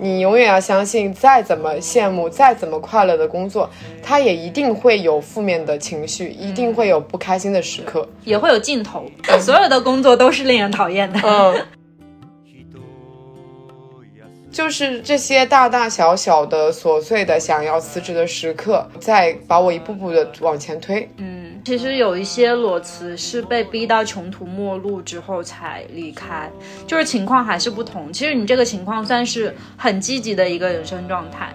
你永远要相信，再怎么羡慕再怎么快乐的工作，它也一定会有负面的情绪，一定会有不开心的时刻，也会有尽头，所有的工作都是令人讨厌的。就是这些大大小小的琐碎的想要辞职的时刻，再把我一步步的往前推。其实有一些裸辞是被逼到穷途末路之后才离开，就是情况还是不同。其实你这个情况算是很积极的一个人生状态。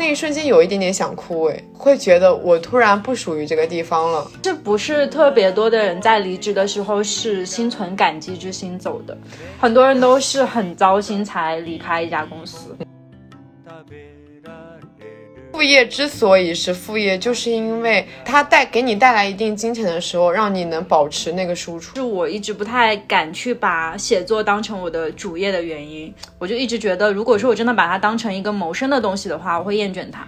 那一瞬间有一点点想哭，会觉得我突然不属于这个地方了。这不是特别多的人在离职的时候是心存感激之心走的，很多人都是很糟心才离开一家公司。副业之所以是副业，就是因为它给你带来一定金钱的时候，让你能保持那个输出。是我一直不太敢去把写作当成我的主业的原因，我就一直觉得，如果说我真的把它当成一个谋生的东西的话，我会厌倦它。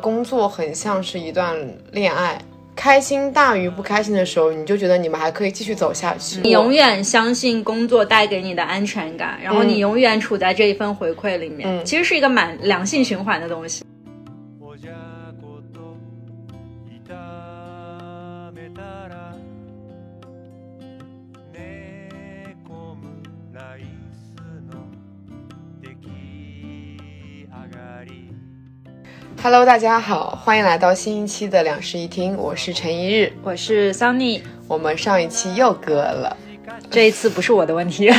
工作很像是一段恋爱，开心大于不开心的时候，你就觉得你们还可以继续走下去。你永远相信工作带给你的安全感，然后你永远处在这一份回馈里面，其实是一个蛮良性循环的东西。Hello， 大家好，欢迎来到新一期的两室一厅，我是陈一日，我是 Sony。 我们上一期又割了，这一次不是我的问题，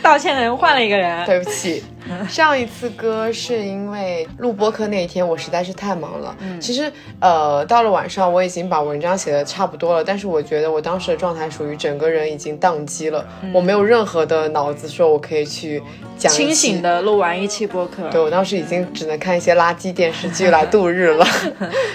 道歉的人换了一个人，对不起。上一次割是因为录播客那一天我实在是太忙了，其实到了晚上我已经把文章写的差不多了，但是我觉得我当时的状态属于整个人已经宕机了，我没有任何的脑子说我可以去讲清醒的录完一期播客。对，我当时已经只能看一些垃圾电视剧来度日了。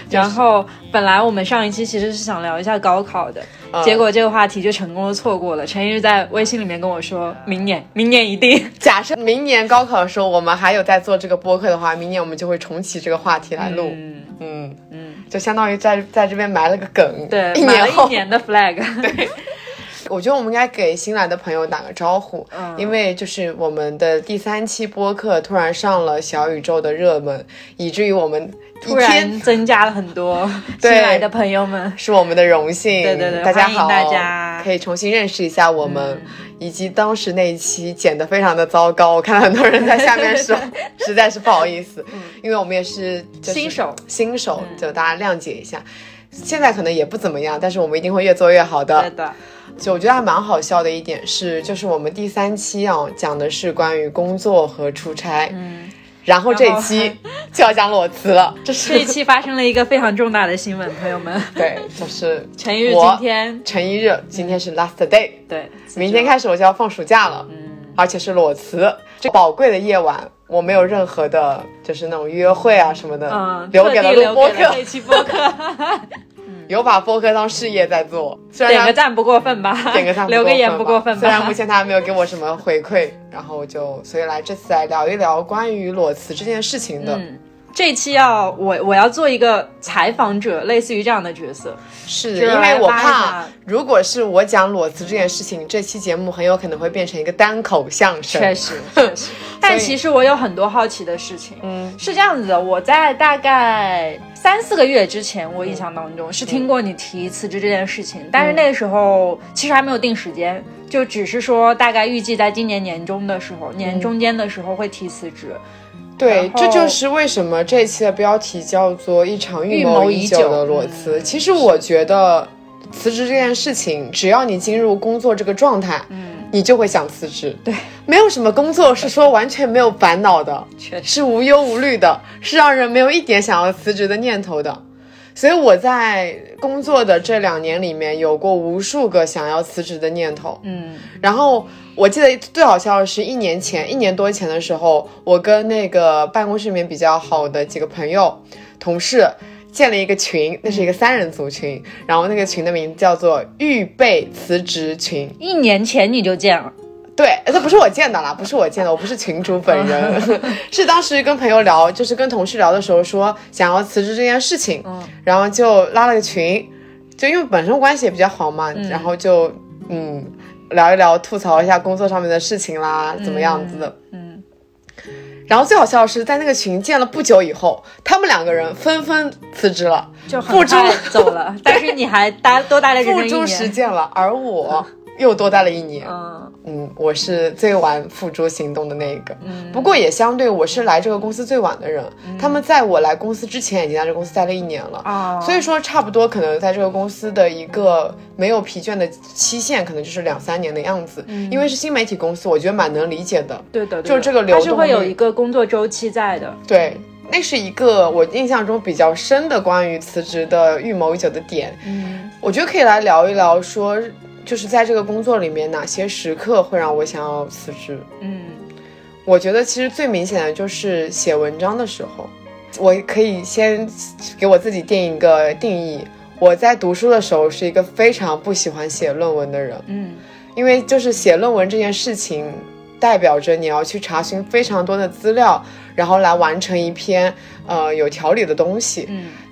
然后本来我们上一期其实是想聊一下高考的，结果这个话题就成功的错过了。陈一日在微信里面跟我说，明年一定，假设明年高考的时候我们还有在做这个播客的话，明年我们就会重启这个话题来录。就相当于在这边埋了个梗，对，埋了一年的 flag。 对，我觉得我们应该给新来的朋友打个招呼，因为就是我们的第三期播客突然上了小宇宙的热门，以至于我们突然增加了很多新来的朋友们，是我们的荣幸。对对对，大家好，欢迎大家可以重新认识一下我们，以及当时那一期剪得非常的糟糕，我看到很多人在下面说实在是不好意思，因为我们也是新手，就大家谅解一下。现在可能也不怎么样，但是我们一定会越做越好的。对的，就我觉得还蛮好笑的一点是，就是我们第三期讲的是关于工作和出差，然后这一期就要讲裸辞了。这一期发生了一个非常重大的新闻，朋友们。对，就是陈一日今天是 last day， 对，明天开始我就要放暑假了，而且是裸辞。这宝贵的夜晚，我没有任何的就是那种约会啊什么的，留给了录播客，这期播客。有把播客当事业在做，点个赞不过分吧，留个言不过分吧。虽然目前他没有给我什么回馈，然后所以这次来聊一聊关于裸辞这件事情的。这期我要做一个采访者，类似于这样的角色，是因为我怕如果是我讲裸辞这件事情，这期节目很有可能会变成一个单口相声。确实但其实我有很多好奇的事情。是这样子的，我在大概3-4个月之前，我印象当中是听过你提辞职这件事情，但是那个时候其实还没有定时间，就只是说大概预计在今年年中间的时候会提辞职。对，这就是为什么这期的标题叫做一场预谋已久的裸辞。其实我觉得辞职这件事情，只要你进入工作这个状态，你就会想辞职。对，没有什么工作是说完全没有烦恼的，是无忧无虑的，是让人没有一点想要辞职的念头的。所以我在工作的这2年里面，有过无数个想要辞职的念头。然后我记得最好笑的是一年多前的时候，我跟那个办公室里面比较好的几个朋友、同事建了一个群，那是一个3人组群，然后那个群的名字叫做“预备辞职群”。1年前你就建了？对，这不是我建的，我不是群主本人。是当时跟朋友聊，就是跟同事聊的时候说想要辞职这件事情，然后就拉了个群，就因为本身关系也比较好嘛，然后就聊一聊，吐槽一下工作上面的事情啦，怎么样子的。然后最好笑的是，在那个群建了不久以后，他们两个人纷纷辞职了，就很快走了。但是你还多待了整整一年，付诸实践了，而我又多待了一年。我是最晚付诸行动的那一个。不过也相对，我是来这个公司最晚的人。他们在我来公司之前，已经在这个公司待了一年了。所以说，差不多可能在这个公司的一个没有疲倦的期限，可能就是2-3年的样子。因为是新媒体公司，我觉得蛮能理解的。对的，就是这个流动，它是会有一个工作周期在的。对。那是一个我印象中比较深的关于辞职的预谋已久的点。我觉得可以来聊一聊，说就是在这个工作里面哪些时刻会让我想要辞职。我觉得其实最明显的就是写文章的时候。我可以先给我自己定一个定义，我在读书的时候是一个非常不喜欢写论文的人。因为就是写论文这件事情代表着你要去查询非常多的资料，然后来完成一篇有条理的东西。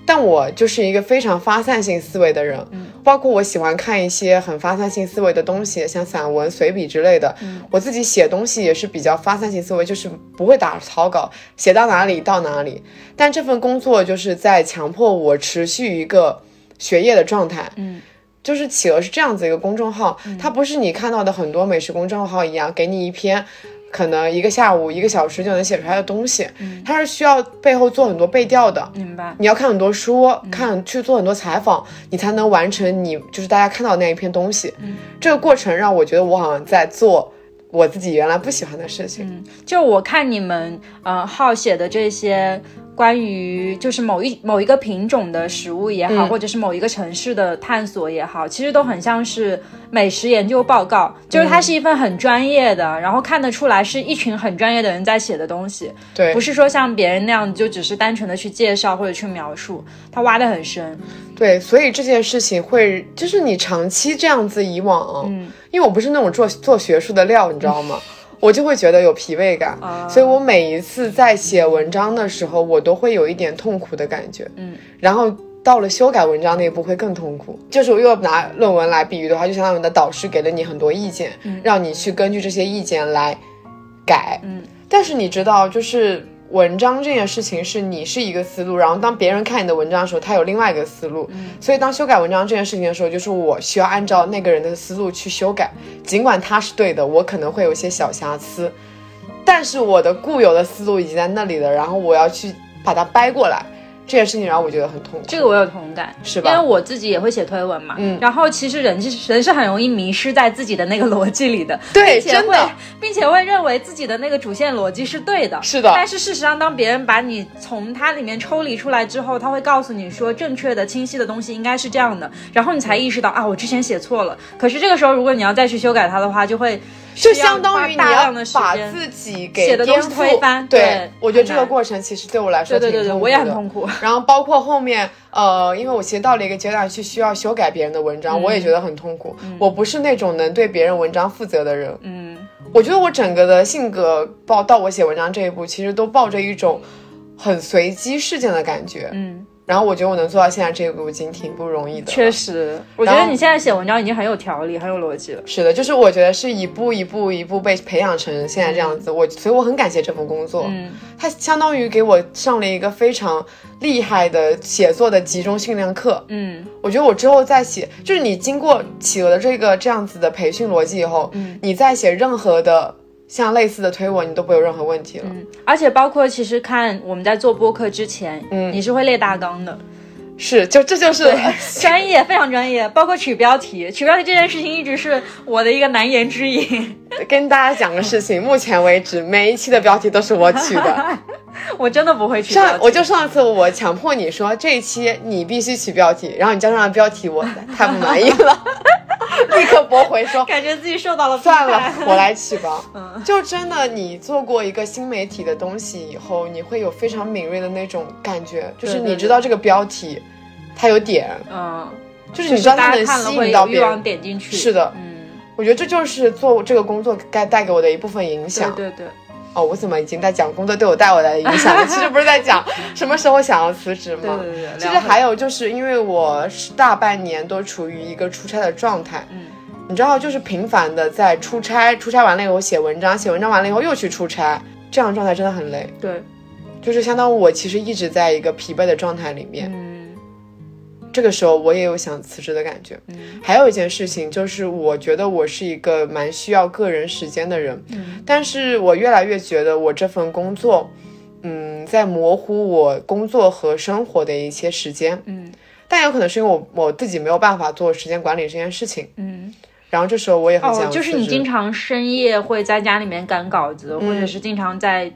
但我就是一个非常发散性思维的人。包括我喜欢看一些很发散性思维的东西，像散文、随笔之类的。我自己写东西也是比较发散性思维，就是不会打草稿，写到哪里到哪里。但这份工作就是在强迫我持续一个学业的状态。就是企鹅是这样子一个公众号，它不是你看到的很多美食公众号一样，给你一篇可能一个下午1个小时就能写出来的东西。它是需要背后做很多背调的。明白。你要看很多书，去做很多采访，你才能完成你就是大家看到的那一篇东西。这个过程让我觉得我好像在做我自己原来不喜欢的事情。就我看你们号写的这些关于就是某一个品种的食物也好，或者是某一个城市的探索也好，其实都很像是美食研究报告。就是它是一份很专业的，然后看得出来是一群很专业的人在写的东西。对，不是说像别人那样就只是单纯的去介绍或者去描述，它挖得很深。对，所以这件事情会就是你长期这样子以往，因为我不是那种做学术的料，你知道吗？我就会觉得有疲惫感，所以我每一次在写文章的时候，我都会有一点痛苦的感觉。然后到了修改文章那一步会更痛苦。就是我又拿论文来比喻的话，就相当于你的导师给了你很多意见，让你去根据这些意见来改。但是你知道，就是文章这件事情是你是一个思路，然后当别人看你的文章的时候，他有另外一个思路。所以当修改文章这件事情的时候，就是我需要按照那个人的思路去修改，尽管他是对的，我可能会有些小瑕疵，但是我的固有的思路已经在那里了，然后我要去把它掰过来，这件事情让我觉得很痛苦。这个我有同感，是吧？因为我自己也会写推文嘛。然后其实人是很容易迷失在自己的那个逻辑里的。对，真的，并且会认为自己的那个主线逻辑是对的。是的。但是事实上，当别人把你从它里面抽离出来之后，他会告诉你说，正确的、清晰的东西应该是这样的，然后你才意识到啊，我之前写错了。可是这个时候，如果你要再去修改它的话，就会就相当于你要把自己给颠覆。对，我觉得这个过程其实对我来说挺痛苦的。对，我也很痛苦。然后包括后面因为我其实到了一个阶段去需要修改别人的文章，我也觉得很痛苦。我不是那种能对别人文章负责的人。我觉得我整个的性格到我写文章这一步，其实都抱着一种很随机事件的感觉。然后我觉得我能做到现在这一步已经挺不容易的。确实，我觉得你现在写文章已经很有条理，很有逻辑了。是的，就是我觉得是一步一步被培养成现在这样子。所以我很感谢这份工作。它相当于给我上了一个非常厉害的写作的集中训练课。我觉得我之后再写，就是你经过企鹅的这样子的培训逻辑以后，你再写任何的像类似的推文，你都不会有任何问题了。而且包括其实看我们在做播客之前，你是会列大纲的。是，这就是专业，非常专业。包括取标题，这件事情一直是我的一个难言之隐。跟大家讲个事情，目前为止每一期的标题都是我取的。我真的不会取标题。上次我强迫你说这一期你必须取标题，然后你加上了标题，我太不满意了。立刻驳回说，感觉自己受到了批判。算了，我来取吧。就真的，你做过一个新媒体的东西以后，你会有非常敏锐的那种感觉，就是你知道这个标题，它有点，就是你知道它能吸引到别人，点进去。是的，我觉得这就是做这个工作该带给我的一部分影响。对。哦，我怎么已经在讲工作对我带我来的影响了？其实不是在讲什么时候想要辞职吗？对。其实还有就是因为我大半年都处于一个出差的状态，你知道，就是频繁的在出差，出差完了以后写文章，写文章完了以后又去出差，这样的状态真的很累。对，就是相当于我其实一直在一个疲惫的状态里面。这个时候我也有想辞职的感觉。还有一件事情就是我觉得我是一个蛮需要个人时间的人，但是我越来越觉得我这份工作在模糊我工作和生活的一些时间。但有可能是因为我自己没有办法做时间管理这件事情。然后这时候我也很想辞职。就是你经常深夜会在家里面赶稿子，或者是经常在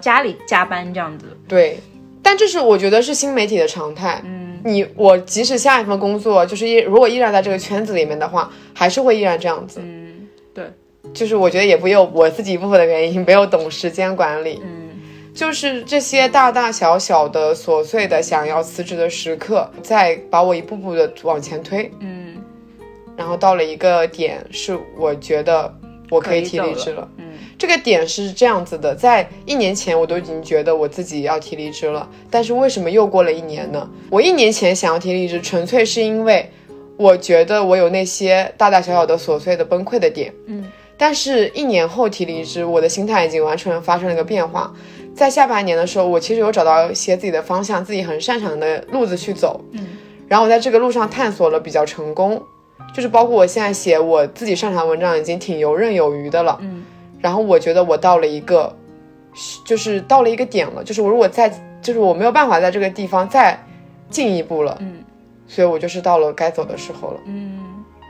家里加班这样子。对，但这是我觉得是新媒体的常态。我即使下一份工作就是如果依然在这个圈子里面的话，还是会依然这样子。对，就是我觉得也不有我自己一部分的原因没有懂时间管理。就是这些大大小小的琐碎的想要辞职的时刻，再把我一步步的往前推。然后到了一个点，是我觉得我可以提离职了。这个点是这样子的，在1年前我都已经觉得我自己要提离职了，但是为什么又过了1年呢？我1年前想要提离职，纯粹是因为我觉得我有那些大大小小的琐碎的崩溃的点。但是1年后提离职，我的心态已经完全发生了一个变化。在下半年的时候，我其实有找到一些自己的方向，自己很擅长的路子去走。然后我在这个路上探索了比较成功，就是包括我现在写我自己擅长文章已经挺游刃有余的了。然后我觉得我到了一个，就是到了一个点了，就是我如果再，就是我没有办法在这个地方再进一步了。所以我就是到了该走的时候了。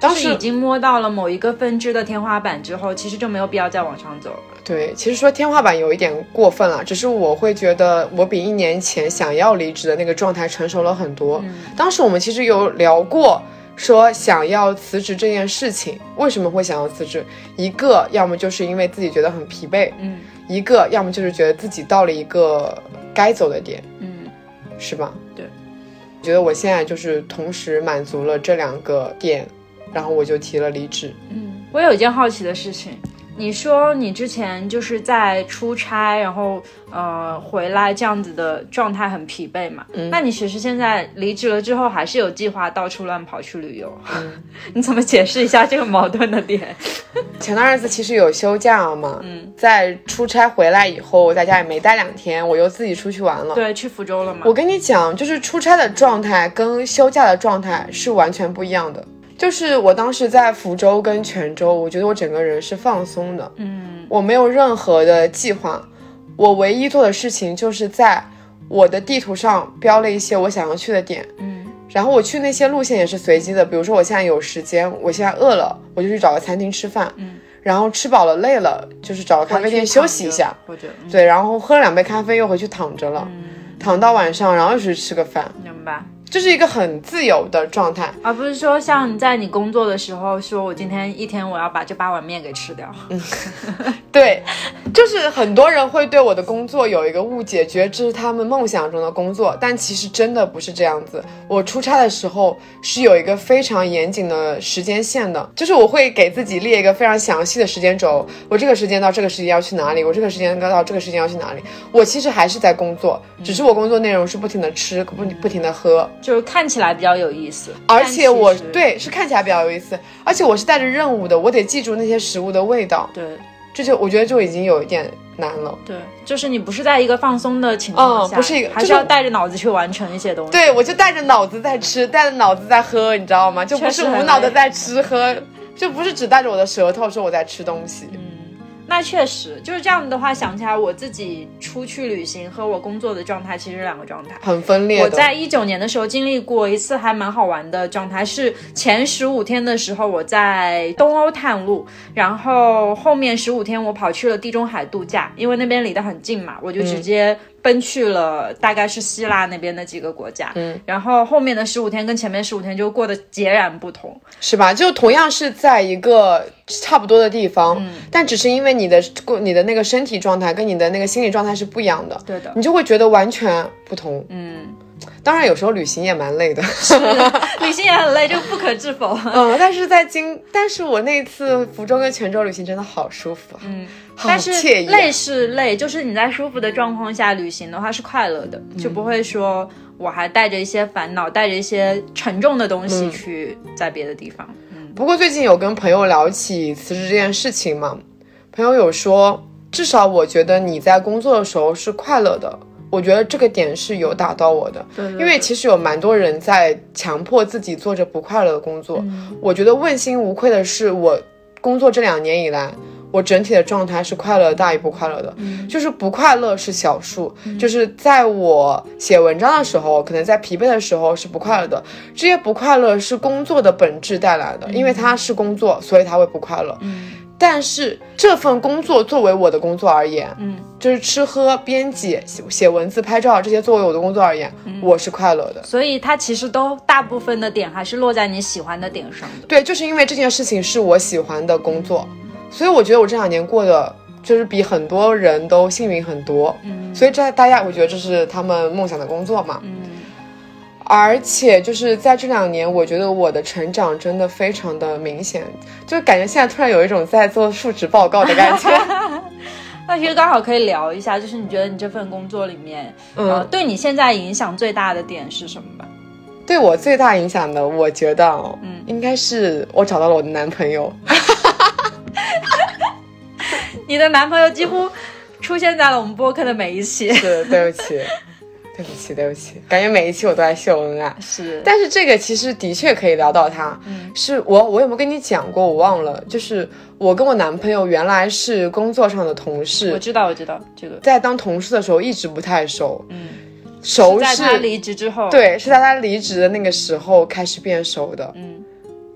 当时已经摸到了某一个分支的天花板之后，其实就没有必要再往上走了。对，其实说天花板有一点过分了，只是我会觉得我比1年前想要离职的那个状态成熟了很多。当时我们其实有聊过说想要辞职这件事情，为什么会想要辞职？一个要么就是因为自己觉得很疲惫，一个要么就是觉得自己到了一个该走的点，是吧？对，我觉得我现在就是同时满足了这2个点，然后我就提了离职。我有一件好奇的事情，你说你之前就是在出差，然后回来这样子的状态很疲惫嘛？那你其实现在离职了之后，还是有计划到处乱跑去旅游？你怎么解释一下这个矛盾的点？前段日子其实有休假嘛，在出差回来以后，我在家也没待2天，我又自己出去玩了。对，去福州了嘛。我跟你讲，就是出差的状态跟休假的状态是完全不一样的。就是我当时在福州跟泉州，我觉得我整个人是放松的。我没有任何的计划，我唯一做的事情就是在我的地图上标了一些我想要去的点。然后我去那些路线也是随机的，比如说我现在有时间，我现在饿了，我就去找个餐厅吃饭。然后吃饱了累了，就是找个咖啡店休息一下，或者对，然后喝了2杯咖啡又回去躺着了，躺到晚上，然后又去吃个饭。明白。就是一个很自由的状态，而不是说像你在你工作的时候说我今天一天我要把这8碗面给吃掉。对，就是很多人会对我的工作有一个误解，觉得这是他们梦想中的工作，但其实真的不是这样子。我出差的时候是有一个非常严谨的时间线的，就是我会给自己列一个非常详细的时间轴，我这个时间到这个时间要去哪里，我这个时间到这个时间要去哪里。我其实还是在工作，只是我工作内容是不停的吃，不停的喝，就是看起来比较有意思。而且我对是看起来比较有意思，而且我是带着任务的，我得记住那些食物的味道。对，这就我觉得就已经有一点难了。对，就是你不是在一个放松的情况下，不是一个，还是要带着脑子去完成一些东西。对，我就带着脑子在吃，带着脑子在喝，你知道吗？就不是无脑的在吃喝，就不是只带着我的舌头说我在吃东西。那确实就是这样的话，想起来我自己出去旅行和我工作的状态其实2个状态很分裂的。我在2019年的时候经历过一次还蛮好玩的状态，是前15天的时候我在东欧探路，然后后面15天我跑去了地中海度假，因为那边离得很近嘛，我就直接奔去了大概是希腊那边的几个国家。然后后面的15天跟前面15天就过得截然不同，是吧？就同样是在一个差不多的地方，但只是因为你的那个身体状态跟你的那个心理状态是不一样的。对的，你就会觉得完全不同。当然有时候旅行也蛮累的，旅行也很累，这个不可置否。但是我那次福州跟泉州旅行真的好舒服。好惬意。但是累是累，就是你在舒服的状况下旅行的话是快乐的，就不会说我还带着一些烦恼，带着一些沉重的东西去在别的地方。不过最近有跟朋友聊起辞职这件事情嘛，朋友有说，至少我觉得你在工作的时候是快乐的，我觉得这个点是有打到我的。对对对，因为其实有蛮多人在强迫自己做着不快乐的工作，我觉得问心无愧的是我工作这2年以来我整体的状态是快乐大于不快乐的，就是不快乐是小数，就是在我写文章的时候，可能在疲惫的时候是不快乐的，这些不快乐是工作的本质带来的，因为它是工作，所以它会不快乐。但是这份工作作为我的工作而言，就是吃喝编辑写文字拍照这些作为我的工作而言，我是快乐的。所以它其实都大部分的点还是落在你喜欢的点上的。对，就是因为这件事情是我喜欢的工作，所以我觉得我这2年过的就是比很多人都幸运很多，所以这大家我觉得这是他们梦想的工作嘛，而且就是在这2年我觉得我的成长真的非常的明显，就感觉现在突然有一种在做述职报告的感觉。那其实刚好可以聊一下，就是你觉得你这份工作里面，对你现在影响最大的点是什么吧？对我最大影响的，我觉得应该是我找到了我的男朋友。你的男朋友几乎出现在了我们播客的每一期。是，对不起，对不起，对不起，感觉每一期我都在秀恩爱。是，但是这个其实的确可以聊到他。是我有没有跟你讲过？我忘了，就是我跟我男朋友原来是工作上的同事。我知道，这个在当同事的时候一直不太熟。熟是在他离职之后。对，是在他离职的那个时候开始变熟的。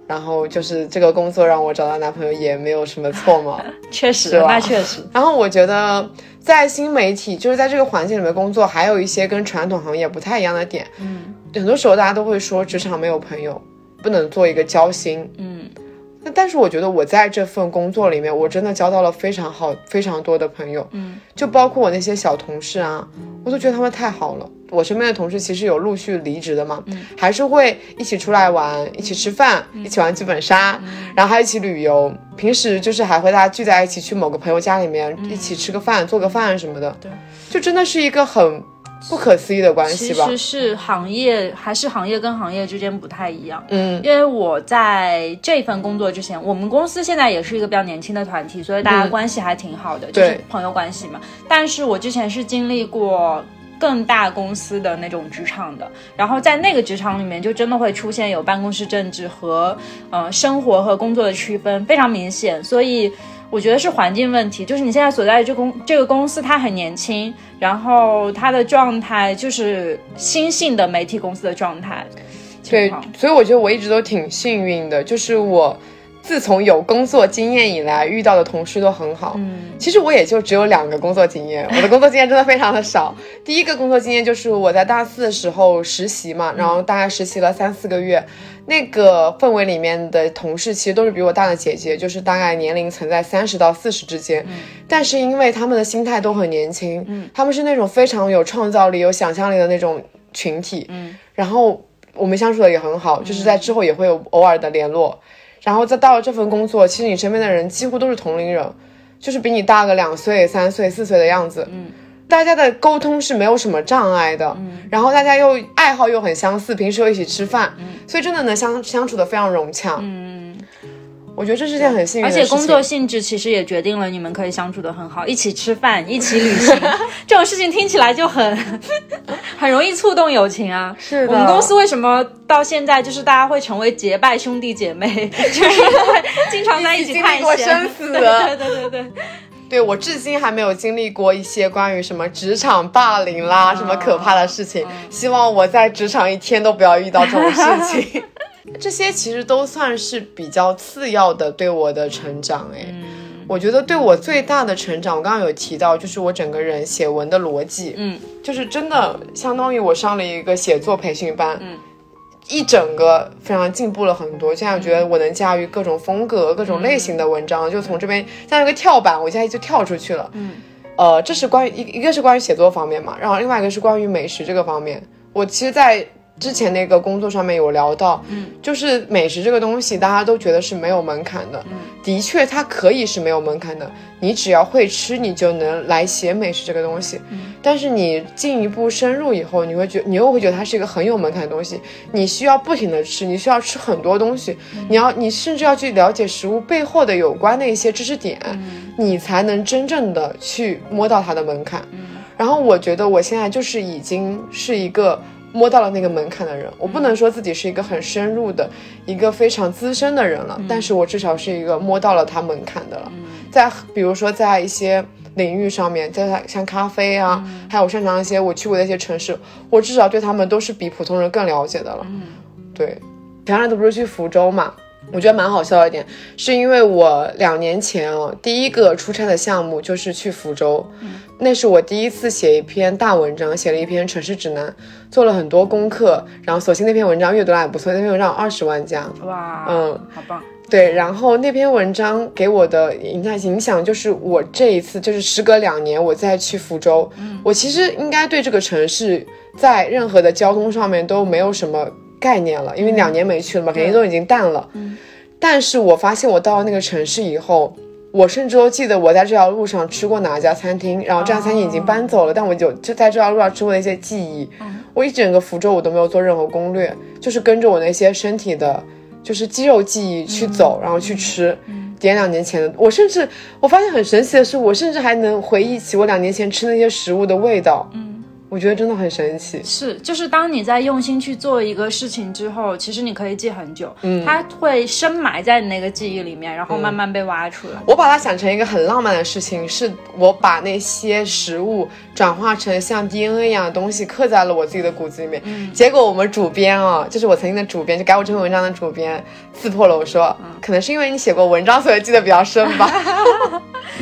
然后就是这个工作让我找到男朋友也没有什么错嘛。确实，那确实。然后我觉得在新媒体就是在这个环境里面工作还有一些跟传统行业不太一样的点，很多时候大家都会说职场没有朋友，不能做一个交心。但是我觉得我在这份工作里面我真的交到了非常好非常多的朋友，就包括我那些小同事啊，我都觉得他们太好了。我身边的同事其实有陆续离职的嘛，还是会一起出来玩，一起吃饭，一起玩剧本杀，然后还一起旅游，平时就是还会大家聚在一起去某个朋友家里面一起吃个饭，做个饭什么的。对，就真的是一个很不可思议的关系吧。其实是行业跟行业之间不太一样。因为我在这份工作之前，我们公司现在也是一个比较年轻的团体，所以大家关系还挺好的，就是朋友关系嘛。但是我之前是经历过更大公司的那种职场的，然后在那个职场里面就真的会出现有办公室政治和生活和工作的区分非常明显。所以我觉得是环境问题，就是你现在所在的这个公司它很年轻，然后它的状态就是新兴的媒体公司的状态。对，所以我觉得我一直都挺幸运的，就是我自从有工作经验以来遇到的同事都很好。其实我也就只有2个工作经验，我的工作经验真的非常的少。第一个工作经验就是我在大4的时候实习嘛，然后大概实习了3-4个月，那个氛围里面的同事其实都是比我大的姐姐，就是大概年龄层在30到40之间。但是因为他们的心态都很年轻，他们是那种非常有创造力有想象力的那种群体。然后我们相处的也很好，就是在之后也会有偶尔的联络。然后再到了这份工作，其实你身边的人几乎都是同龄人，就是比你大个2岁、3岁、4岁的样子。大家的沟通是没有什么障碍的。然后大家又爱好又很相似，平时又一起吃饭，所以真的能相处的非常融洽。我觉得这是件很幸运的事情。而且工作性质其实也决定了你们可以相处的很好，一起吃饭，一起旅行，这种事情听起来就很容易触动友情啊。是的，我们公司为什么到现在就是大家会成为结拜兄弟姐妹，就是经常在一起探险，经历过生死。对，我至今还没有经历过一些关于什么职场霸凌啦，什么可怕的事情。希望我在职场一天都不要遇到这种事情。这些其实都算是比较次要的对我的成长。我觉得对我最大的成长，我刚刚有提到，就是我整个人写文的逻辑，就是真的相当于我上了一个写作培训班，一整个非常进步了很多。现在我觉得我能驾驭各种风格、各种类型的文章，就从这边像一个跳板，我现在就跳出去了。这是关于一个是关于写作方面嘛，然后另外一个是关于美食这个方面。我其实在之前那个工作上面有聊到，就是美食这个东西大家都觉得是没有门槛的，的确它可以是没有门槛的，你只要会吃你就能来写美食这个东西，但是你进一步深入以后，你又会觉得它是一个很有门槛的东西，你需要不停的吃，你需要吃很多东西，你甚至要去了解食物背后的有关的一些知识点，你才能真正的去摸到它的门槛。然后我觉得我现在就是已经是一个摸到了那个门槛的人，我不能说自己是一个很深入的一个非常资深的人了，但是我至少是一个摸到了它门槛的了。在比如说在一些领域上面，在像咖啡啊，还有擅长一些我去过的一些城市，我至少对他们都是比普通人更了解的了。对，前两天不是去福州嘛，我觉得蛮好笑的一点是因为我2年前第一个出差的项目就是去福州，那是我第一次写一篇大文章，写了一篇城市指南，做了很多功课，然后所幸那篇文章阅读量也不错，那篇文章20万加。哇，好棒。对，然后那篇文章给我的影响就是我这一次就是时隔2年我再去福州，我其实应该对这个城市在任何的交通上面都没有什么概念了，因为2年没去了嘛，肯定都已经淡了。但是我发现我到了那个城市以后，我甚至都记得我在这条路上吃过哪家餐厅，然后这家餐厅已经搬走了，但我就在这条路上吃过的一些记忆。我一整个福州我都没有做任何攻略，就是跟着我那些身体的就是肌肉记忆去走，然后去吃。点2年前的我，甚至我发现很神奇的是，我甚至还能回忆起我2年前吃那些食物的味道。我觉得真的很神奇。是，就是当你在用心去做一个事情之后，其实你可以记很久，它会深埋在你那个记忆里面，然后慢慢被挖出来。我把它想成一个很浪漫的事情，是我把那些食物转化成像 DNA 一样的东西刻在了我自己的骨子里面。结果我们主编就是我曾经的主编，就改我这篇文章的主编刺破了我说，可能是因为你写过文章所以记得比较深吧。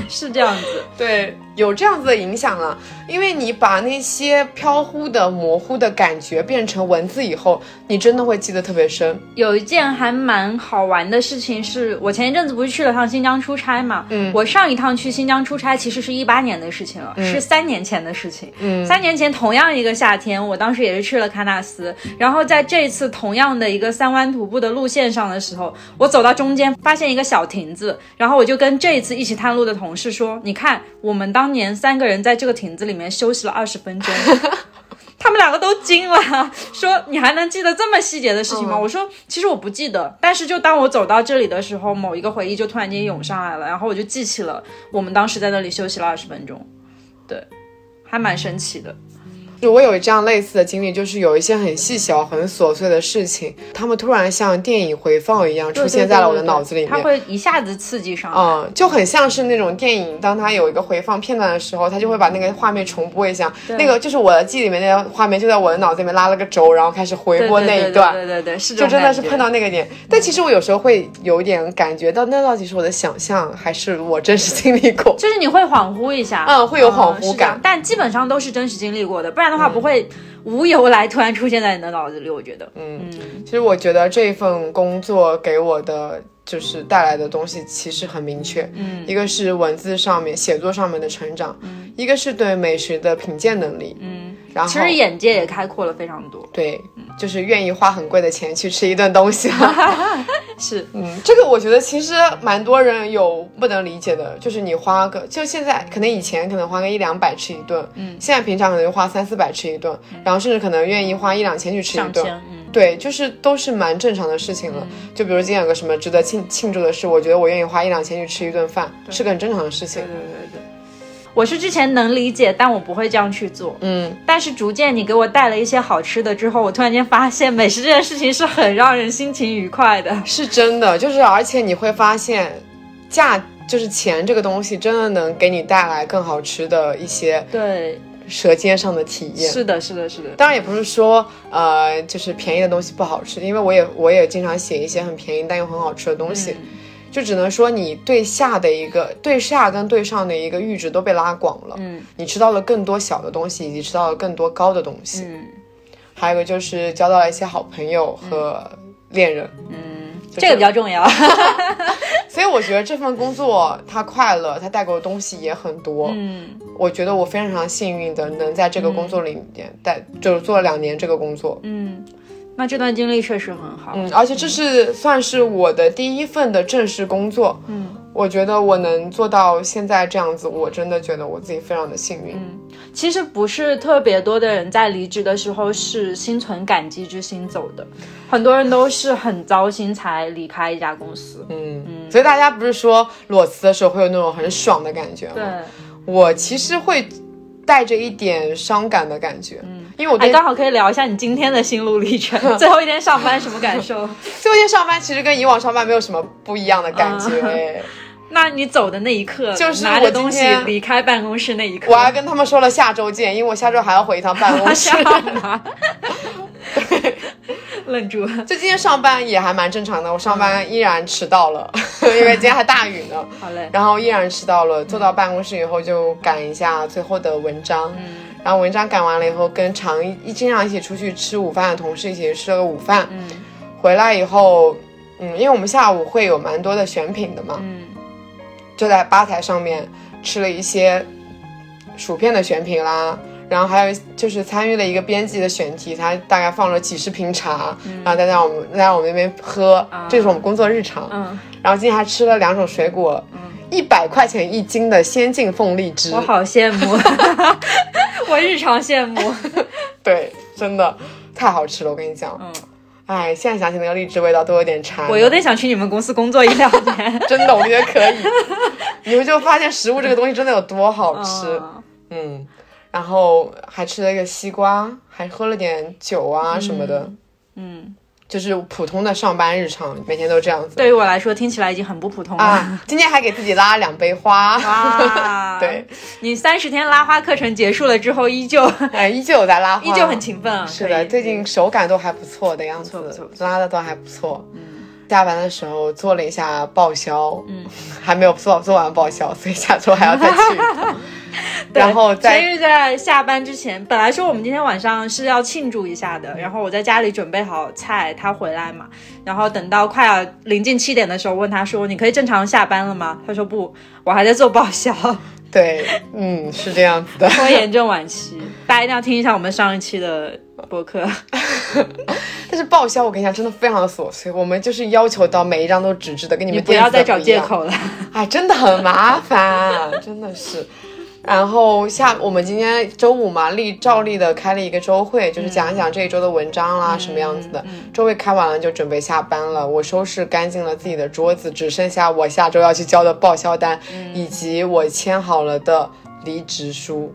是这样子。对，有这样子的影响了，因为你把那些飘忽的模糊的感觉变成文字以后，你真的会记得特别深。有一件还蛮好玩的事情是，我前一阵子不是去了趟新疆出差嘛，我上一趟去新疆出差其实是18年的事情了，是3年前的事情。3年前同样一个夏天，我当时也是去了喀纳斯，然后在这次同样的一个3湾徒步的路线上的时候，我走到中间发现一个小亭子，然后我就跟这一次一起探路的同事说，你看我们当年3个人在这个亭子里面休息了20分钟。他们2个都惊了，说你还能记得这么细节的事情吗？我说其实我不记得，但是就当我走到这里的时候，某一个回忆就突然间涌上来了，然后我就记起了我们当时在那里休息了20分钟。对，还蛮神奇的。我有这样类似的经历，就是有一些很细小很琐碎的事情，他们突然像电影回放一样出现在了我的脑子里面。它会一下子刺激上来。就很像是那种电影，当它有一个回放片段的时候，它就会把那个画面重播一下，那个就是我的记忆里面那个画面就在我的脑子里面拉了个轴，然后开始回播那一段。对，是这种感觉。就真的是碰到那个点。但其实我有时候会有点感觉到，那到底是我的想象还是我真实经历过，就是你会恍惚一下。会有恍惚感，但基本上都是真实经历过的，不然的话不会无由来突然出现在你的脑子里。我觉得其实我觉得这份工作给我的就是带来的东西其实很明确，一个是文字上面写作上面的成长，一个是对美食的品鉴能力，然后其实眼界也开阔了非常多。对，就是愿意花很贵的钱去吃一顿东西了。是，这个我觉得其实蛮多人有不能理解的，就是你花个，就现在可能以前可能花个100-200吃一顿，现在平常可能就花300-400吃一顿，然后甚至可能愿意花1-2千去吃一顿。对，就是都是蛮正常的事情了。就比如今天有个什么值得庆祝的事，我觉得我愿意花1-2千去吃一顿饭，是个很正常的事情。对。我是之前能理解，但我不会这样去做。但是逐渐你给我带了一些好吃的之后，我突然间发现美食这件事情是很让人心情愉快的。是真的，就是而且你会发现就是钱这个东西真的能给你带来更好吃的一些对舌尖上的体验。是的。当然也不是说就是便宜的东西不好吃，因为我也经常写一些很便宜但又很好吃的东西。就只能说你对下跟对上的一个阈值都被拉广了，你吃到了更多小的东西，以及吃到了更多高的东西，还有一个就是交到了一些好朋友和恋人，这个比较重要。所以我觉得这份工作它快乐，它带给我的东西也很多。我觉得我非常幸运的能在这个工作里面就是做了2年这个工作。那这段经历确实很好，而且这是算是我的第一份的正式工作，我觉得我能做到现在这样子，我真的觉得我自己非常的幸运。其实不是特别多的人在离职的时候是心存感激之心走的，很多人都是很糟心才离开一家公司。所以大家不是说裸辞的时候会有那种很爽的感觉吗？对，我其实会带着一点伤感的感觉。因为我刚好可以聊一下你今天的心路历程，最后一天上班什么感受？最后一天上班其实跟以往上班没有什么不一样的感觉。那你走的那一刻，就是拿着东西离开办公室那一刻，我还跟他们说了下周见，因为我下周还要回一趟办公室。对，愣住。就今天上班也还蛮正常的，我上班依然迟到了，因为今天还大雨呢。好嘞。然后依然迟到了，坐到办公室以后就赶一下最后的文章。然后文章赶完了以后，跟经常一起出去吃午饭的同事一起吃了个午饭。回来以后，因为我们下午会有蛮多的选品的嘛。就在吧台上面吃了一些薯片的选品啦，然后还有就是参与了一个编辑的选题，他大概放了几十瓶茶，然后再让我们那边喝，这是我们工作日常。然后今天还吃了2种水果，100块钱一斤的先进凤梨汁，我好羡慕，我日常羡慕。对，真的太好吃了，我跟你讲。哎，现在想起那个荔枝味道都有点馋，我有点想去你们公司工作1-2年。真的，我觉得可以。你们就发现食物这个东西真的有多好吃。然后还吃了一个西瓜，还喝了点酒啊什么的。就是普通的上班日常，每天都这样子。对于我来说听起来已经很不普通了。今天还给自己拉了2杯花。哇。对，你30天拉花课程结束了之后，依旧在拉花，依旧很勤奋。是的，最近手感都还不错的样子，拉的都还不错。下班的时候做了一下报销，还没有做完报销，所以下周还要再去一趟。然后在下班之前，本来说我们今天晚上是要庆祝一下的，然后我在家里准备好菜，他回来嘛，然后等到快要临近7点的时候，问他说：“你可以正常下班了吗？”他说：“不，我还在做报销。”对，是这样子的，拖延症晚期，大家一定要听一下我们上一期的播客。但是报销我跟你讲真的非常的琐碎，我们就是要求到每一张都纸质的，跟你们电子的不一样，你不要再找借口了。哎，真的很麻烦，真的是。然后我们今天周五嘛，照例的开了一个周会，就是讲一讲这一周的文章啦，什么样子的。周会开完了就准备下班了，我收拾干净了自己的桌子，只剩下我下周要去交的报销单，以及我签好了的离职书。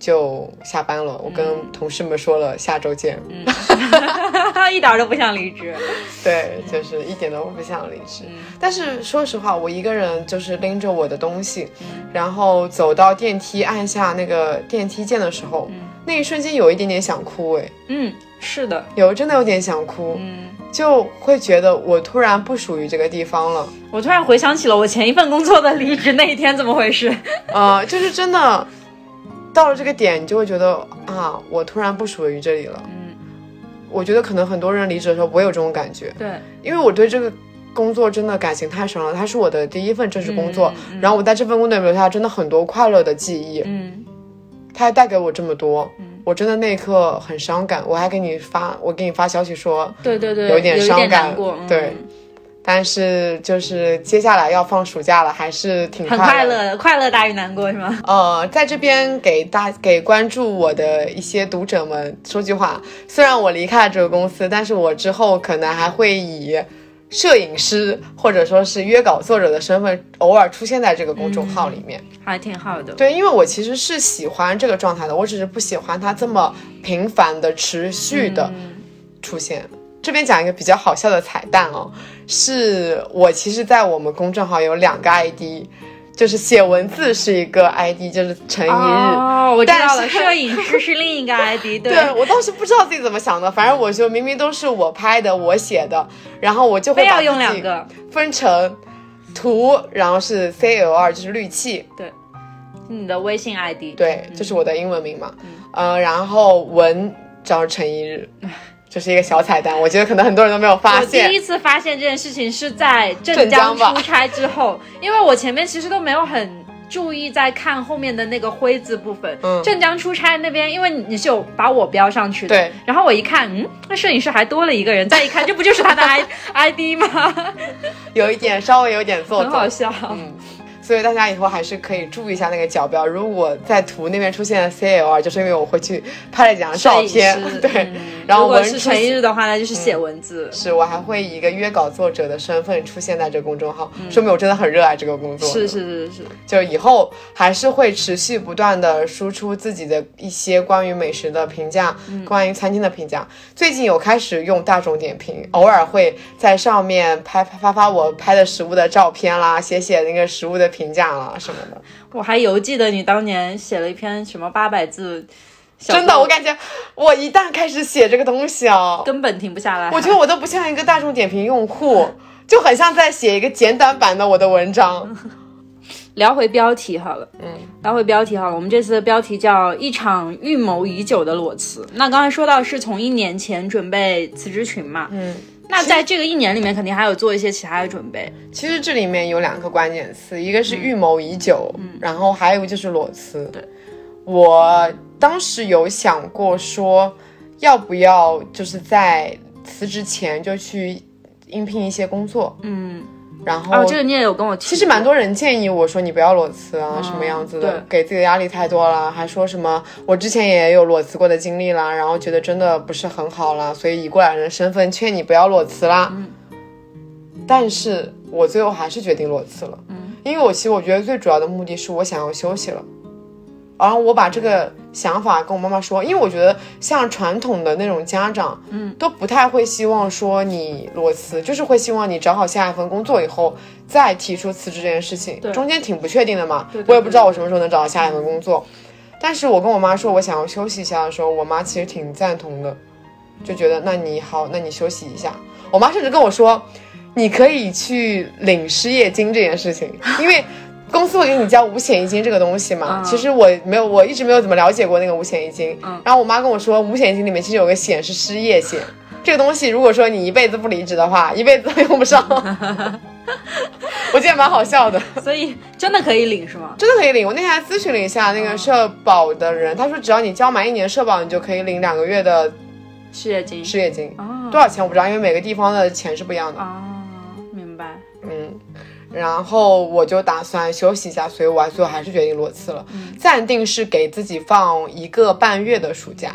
就下班了，我跟同事们说了下周见。一点都不想离职。对，就是一点都不想离职。但是说实话，我一个人就是拎着我的东西，然后走到电梯按下那个电梯键的时候，那一瞬间有一点点想哭。是的，真的有点想哭。就会觉得我突然不属于这个地方了。我突然回想起了我前一份工作的离职那一天怎么回事。就是真的到了这个点，你就会觉得啊，我突然不属于这里了。我觉得可能很多人离职的时候不会有这种感觉。对，因为我对这个工作真的感情太深了，它是我的第一份正式工作，然后我在这份工作里留下真的很多快乐的记忆。它还带给我这么多，我真的那一刻很伤感。我还给你发消息说，对，有点伤感，对。但是就是接下来要放暑假了，还是挺快乐的，快乐大于难过是吗？在这边给关注我的一些读者们说句话，虽然我离开了这个公司，但是我之后可能还会以摄影师或者说是约稿作者的身份偶尔出现在这个公众号里面，还挺好的。对，因为我其实是喜欢这个状态的，我只是不喜欢它这么频繁的持续的出现。这边讲一个比较好笑的彩蛋哦，是我其实在我们公众号有2个 ID， 就是写文字是一个 ID， 就是陈一日。哦，我知道了，摄影师是另一个 ID。 对，我当时不知道自己怎么想的，反正我就明明都是我拍的我写的，然后我就会把自己分成图，然后是 CL2 就是滤器。对，你的微信 ID。 对，就是我的英文名嘛。然后文找陈一日，就是一个小彩蛋，我觉得可能很多人都没有发现。我第一次发现这件事情是在镇江出差之后，因为我前面其实都没有很注意在看后面的那个灰字部分。镇江出差那边，因为你是有把我标上去的，对。然后我一看，那摄影师还多了一个人，再一看，这不就是他的 ID 吗？有一点，稍微有点做作，很好笑。所以大家以后还是可以注意一下那个角标，如果在图那边出现 CLR， 就是因为我回去拍了几张照片，对。然后如果是成一日的话，那就是写文字。是我还会以一个约稿作者的身份出现在这个公众号，说明我真的很热爱这个工作。是，就以后还是会持续不断的输出自己的一些关于美食的评价，关于餐厅的评价。最近有开始用大众点评，偶尔会在上面发我拍的食物的照片啦，写那个食物的评价了什么的。我还犹记得你当年写了一篇什么800字，真的，我感觉我一旦开始写这个东西啊，根本停不下来。我觉得我都不像一个大众点评用户，就很像在写一个简短版的我的文章。聊回标题好了，我们这次的标题叫一场预谋已久的裸辞。那刚才说到是从1年前准备辞职群嘛，那在这个1年里面肯定还有做一些其他的准备。其实这里面有2个关键词，一个是预谋已久，然后还有一个就是裸辞。对，我当时有想过说要不要就是在辞职前就去应聘一些工作，然后这个你也有跟我提，其实蛮多人建议我说你不要裸辞啊，什么样子的，给自己的压力太多了，还说什么我之前也有裸辞过的经历啦，然后觉得真的不是很好啦，所以以过来人的身份劝你不要裸辞啦。但是我最后还是决定裸辞了，因为我觉得最主要的目的是我想要休息了。然后我把这个想法跟我妈妈说，因为我觉得像传统的那种家长，都不太会希望说你裸辞，就是会希望你找好下一份工作以后再提出辞职这件事情，中间挺不确定的嘛。我也不知道我什么时候能找到下一份工作，但是我跟我妈说我想要休息一下的时候，我妈其实挺赞同的，就觉得那你好，那你休息一下。我妈甚至跟我说，你可以去领失业金这件事情，因为公司会给你交5险1金这个东西嘛，其实我一直没有怎么了解过那个5险1金。然后我妈跟我说，5险1金里面其实有个险是失业险，这个东西如果说你一辈子不离职的话，一辈子都用不上。我觉得蛮好笑的。所以真的可以领是吗？真的可以领。我那天还咨询了一下那个社保的人，他说只要你交满1年社保，你就可以领2个月的失业金。多少钱我不知道，因为每个地方的钱是不一样的。明白。然后我就打算休息一下，所以我最后还是决定裸辞了。暂定是给自己放1个半月的暑假。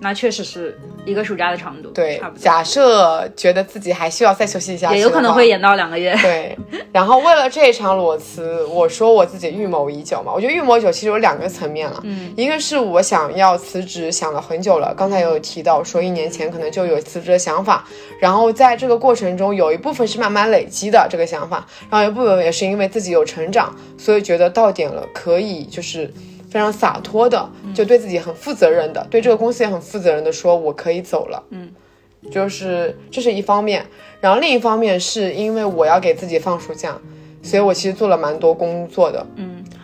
那确实是1个暑假的长度。对，假设觉得自己还需要再休息一下，也有可能会延到2个月。对。然后为了这一场裸辞，我说我自己预谋已久嘛。我觉得预谋已久其实有2个层面了，一个是我想要辞职想了很久了，刚才有提到说1年前可能就有辞职的想法，然后在这个过程中有一部分是慢慢累积的这个想法，然后有部分也是因为自己有成长，所以觉得到点了，可以就是非常洒脱的，就对自己很负责任的，对这个公司也很负责任的说我可以走了。就是这是一方面。然后另一方面是因为我要给自己放暑假，所以我其实做了蛮多工作的。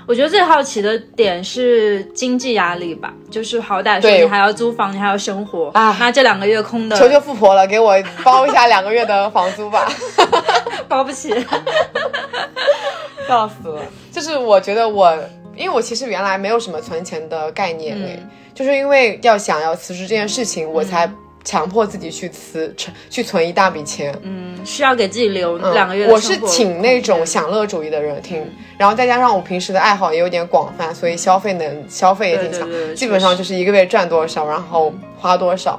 我觉得最好奇的点是经济压力吧，就是好歹说你还要租房，你还要生活，那这2个月空的，求求富婆了，给我包一下2个月的房租吧。包不起，笑死了。就是我觉得因为我其实原来没有什么存钱的概念，就是因为想要辞职这件事情，我才强迫自己去存一大笔钱，需要给自己留2个月的生活。我是请那种享乐主义的人听，然后再加上我平时的爱好也有点广泛，所以消费也挺强，基本上就是1个月赚多少，然后花多少。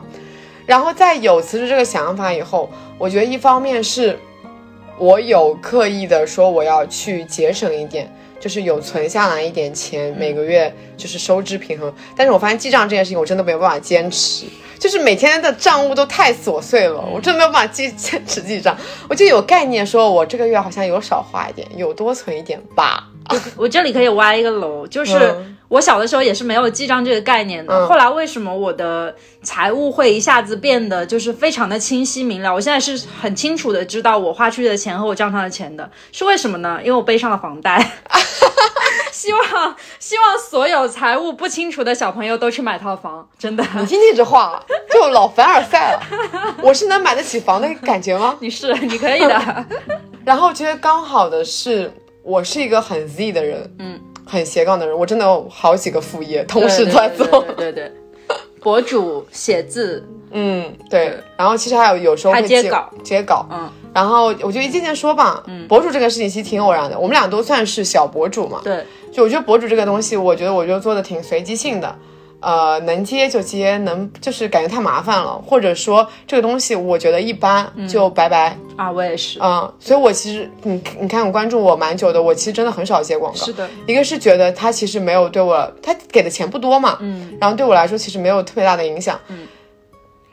然后在有辞职这个想法以后，我觉得一方面是我有刻意的说我要去节省一点，就是有存下来一点钱，每个月就是收支平衡。但是我发现记账这件事情我真的没有办法坚持，就是每天的账务都太琐碎了，我真的没有办法坚持记账。我就有概念说我这个月好像有少花一点，有多存一点吧。我这里可以挖一个楼，就是我小的时候也是没有记账这个概念的，后来为什么我的财务会一下子变得就是非常的清晰明了，我现在是很清楚的知道我花出去的钱和我账上的钱的，是为什么呢？因为我背上了房贷。希望所有财务不清楚的小朋友都去买套房，真的。你听这话就老凡尔赛了。我是能买得起房的感觉吗？你可以的。然后我觉得刚好的是我是一个很 Z 的人，嗯，很斜杠的人，我真的有好几个副业同时在做，对对对，博主写字，嗯，对，然后其实还有时候会接稿，嗯，然后我就一件件说吧，嗯，博主这个事情其实挺偶然的，我们俩都算是小博主嘛，对，就我觉得博主这个东西，我觉得我就做的挺随机性的。能接就接，就是感觉太麻烦了，或者说这个东西我觉得一般，就拜拜、嗯、啊。我也是，嗯，所以我其实你看我关注我蛮久的，我其实真的很少接广告。是的，一个是觉得他其实没有对我，他给的钱不多嘛，嗯，然后对我来说其实没有特别大的影响，嗯，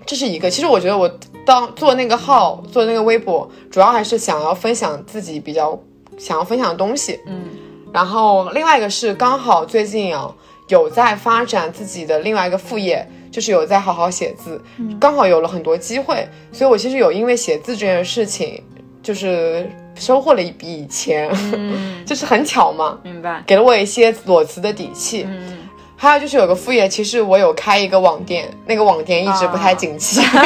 这是一个。其实我觉得我当做那个号做那个微博，主要还是想要分享自己比较想要分享的东西，嗯，然后另外一个是刚好最近啊。有在发展自己的另外一个副业，就是有在好好写字、嗯、刚好有了很多机会，所以我其实有因为写字这件事情就是收获了一笔钱、嗯、就是很巧嘛，明白，给了我一些裸辞的底气、嗯、还有就是有个副业，其实我有开一个网店，那个网店一直不太景气、啊、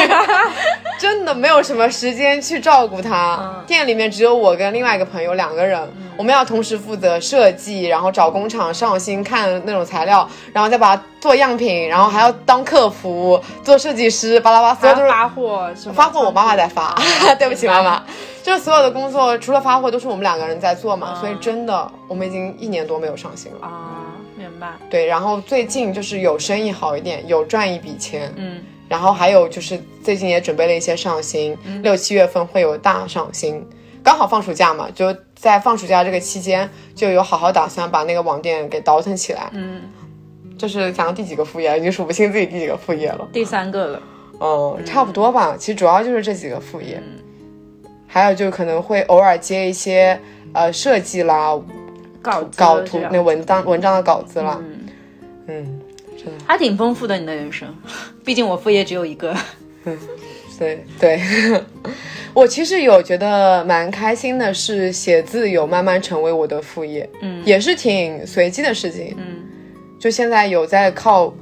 真的没有什么时间去照顾它、啊、店里面只有我跟另外一个朋友两个人、嗯，我们要同时负责设计，然后找工厂上新看那种材料，然后再把它做样品，然后还要当客服、做设计师，巴拉巴拉，所有都是发货。发货我妈妈在发，对不起妈妈。就是所有的工作除了发货都是我们两个人在做嘛，所以真的我们已经1年多没有上新了啊，明白？对，然后最近就是有生意好一点，有赚一笔钱，嗯。然后还有就是最近也准备了一些上新，6、7月份会有大上新。刚好放暑假嘛，就在放暑假这个期间就有好好打算把那个网店给倒腾起来，嗯，就是讲到第几个副业已经数不清自己第几个副业了，第3个了，嗯，差不多吧、嗯、其实主要就是这几个副业、嗯、还有就可能会偶尔接一些设计啦稿图那文章的稿子啦，嗯嗯，真的还挺丰富的你的人生，毕竟我副业只有1个，嗯，对对。我其实有觉得蛮开心的是写字有慢慢成为我的副业，嗯，也是挺随机的事情，嗯，就现在有在靠，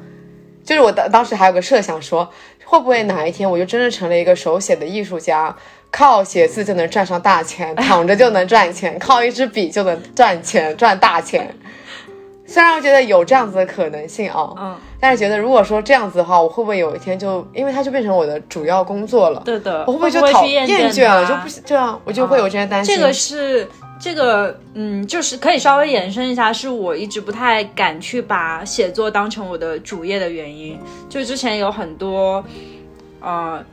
就是我当时还有个设想说会不会哪一天我就真的成了一个手写的艺术家，靠写字就能赚上大钱，躺着就能赚钱，靠一支笔就能赚钱，赚大钱。虽然我觉得有这样子的可能性啊、哦，嗯，但是觉得如果说这样子的话，我会不会有一天就，因为它就变成我的主要工作了？对的，我会不会就厌倦了？就不这样，我就会有这些担心。这个，嗯，就是可以稍微延伸一下，是我一直不太敢去把写作当成我的主业的原因。就之前有很多，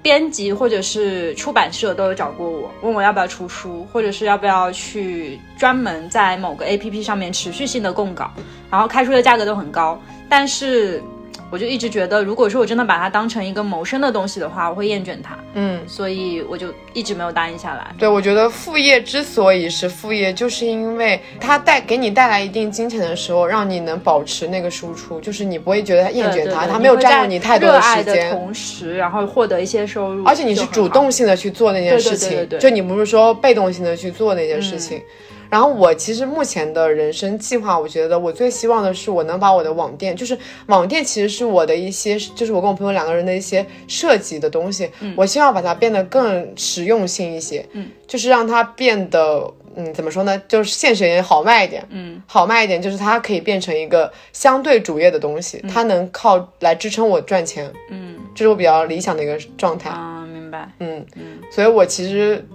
编辑或者是出版社都有找过我，问我要不要出书，或者是要不要去专门在某个 APP 上面持续性的供稿，然后开出的价格都很高，但是我就一直觉得如果说我真的把它当成一个谋生的东西的话，我会厌倦它，嗯，所以我就一直没有答应下来。对，我觉得副业之所以是副业，就是因为它给你带来一定金钱的时候，让你能保持那个输出，就是你不会觉得它厌倦它，对对对，它没有占用你太多的时间，热爱的同时然后获得一些收入，而且你是主动性的去做那件事情，对对对对对，就你不是说被动性的去做那件事情、嗯，然后我其实目前的人生计划，我觉得我最希望的是我能把我的网店，就是网店其实是我的一些，就是我跟我朋友两个人的一些设计的东西、嗯、我希望把它变得更实用性一些，嗯，就是让它变得怎么说呢，就是现实也好卖一点，嗯，好卖一点，就是它可以变成一个相对主业的东西、嗯、它能靠来支撑我赚钱，嗯，这是我比较理想的一个状态啊，明白，嗯嗯，所以我其实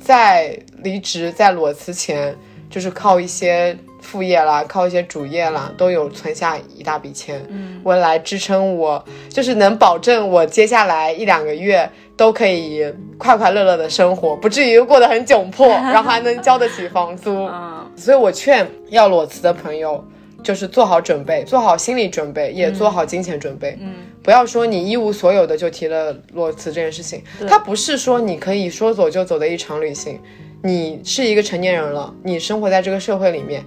在离职在裸辞前，就是靠一些副业啦，靠一些主业啦，都有存下一大笔钱，嗯，我来支撑我，就是能保证我接下来1、2个月都可以快快乐乐的生活，不至于过得很窘迫，然后还能交得起房租。所以我劝要裸辞的朋友，就是做好准备，做好心理准备，也做好金钱准备，嗯，不要说你一无所有的就提了裸辞这件事情，它不是说你可以说走就走的一场旅行，你是一个成年人了，你生活在这个社会里面，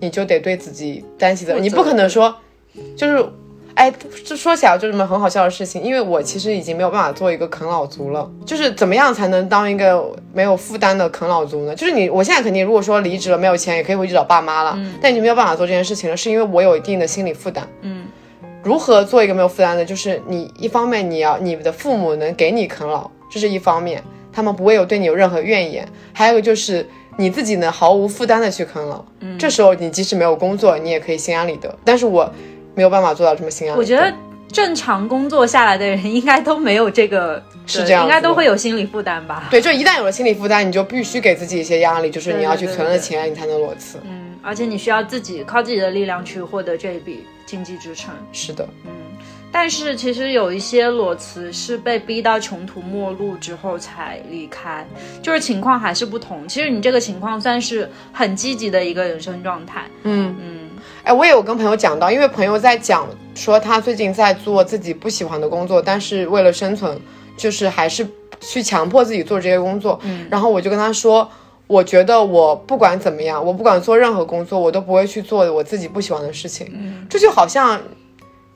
你就得对自己担起责任，你不可能说就是哎，这说起来就这么很好笑的事情，因为我其实已经没有办法做一个啃老族了，就是怎么样才能当一个没有负担的啃老族呢？就是我现在肯定如果说离职了没有钱也可以回去找爸妈了，嗯，但你没有办法做这件事情了，是因为我有一定的心理负担，嗯，如何做一个没有负担的，就是你一方面你的父母能给你啃老，这是一方面，他们不会有对你有任何怨言，还有就是你自己能毫无负担的去啃老，这时候你即使没有工作你也可以心安理得，但是我没有办法做到这么心安理得。我觉得正常工作下来的人应该都没有这个，是这样，应该都会有心理负担吧。对，就一旦有了心理负担你就必须给自己一些压力，就是你要去存了钱，对对对对，你才能裸辞。而且你需要自己靠自己的力量去获得这一笔经济支撑。是的，但是其实有一些裸辞是被逼到穷途末路之后才离开，就是情况还是不同。其实你这个情况算是很积极的一个人生状态。我也有跟朋友讲到，因为朋友在讲说他最近在做自己不喜欢的工作，但是为了生存就是还是去强迫自己做这些工作。然后我就跟他说，我觉得我不管怎么样，我不管做任何工作我都不会去做我自己不喜欢的事情。这就好像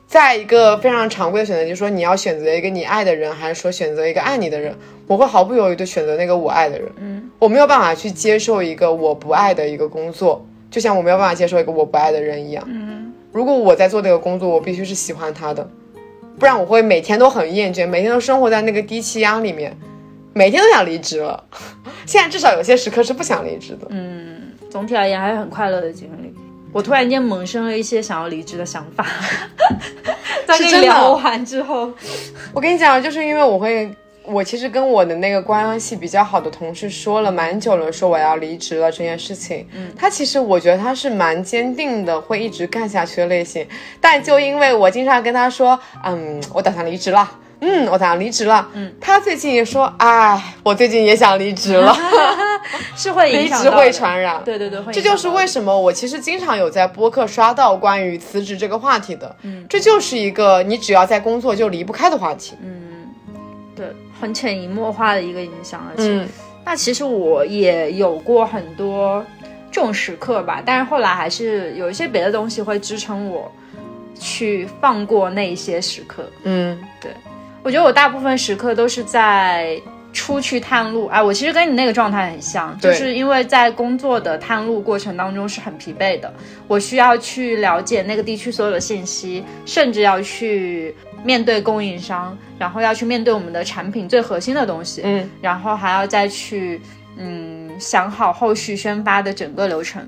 在一个非常常规的选择，就是说你要选择一个你爱的人还是说选择一个爱你的人，我会毫不犹豫的选择那个我爱的人。我没有办法去接受一个我不爱的一个工作，就像我没有办法接受一个我不爱的人一样。如果我在做这个工作我必须是喜欢他的，不然我会每天都很厌倦，每天都生活在那个低气压里面，每天都想离职了。现在至少有些时刻是不想离职的。总体而言还是很快乐的经历。我突然间萌生了一些想要离职的想法。在跟你聊完之后，我跟你讲，就是因为我其实跟我的那个关系比较好的同事说了蛮久了，说我要离职了这件事情。他其实我觉得他是蛮坚定的，会一直干下去的类型，但就因为我经常跟他说我打算离职了，他最近也说我最近也想离职了。是会影响到的，离职会传染。对对对，会。这就是为什么我其实经常有在播客刷到关于辞职这个话题的。这就是一个你只要在工作就离不开的话题。对，很潜移默化的一个影响。而且那其实我也有过很多这种时刻吧，但是后来还是有一些别的东西会支撑我去放过那一些时刻。对，我觉得我大部分时刻都是在出去探路。我其实跟你那个状态很像，就是因为在工作的探路过程当中是很疲惫的，我需要去了解那个地区所有的信息，甚至要去面对供应商，然后要去面对我们的产品最核心的东西，然后还要再去想好后续宣发的整个流程。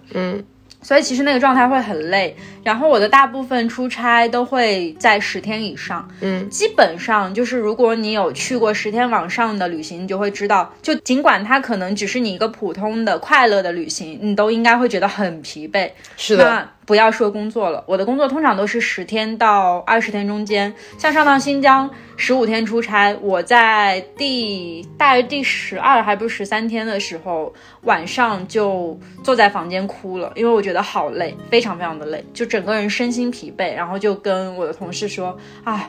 所以其实那个状态会很累，然后我的大部分出差都会在10天以上。基本上就是如果你有去过10天往上的旅行，你就会知道，就尽管它可能只是你一个普通的快乐的旅行，你都应该会觉得很疲惫。是的。那不要说工作了，我的工作通常都是10天到20天中间，像上趟新疆15天出差，我在大约第12还不是13天的时候，晚上就坐在房间哭了，因为我觉得好累，非常非常的累，就整个人身心疲惫，然后就跟我的同事说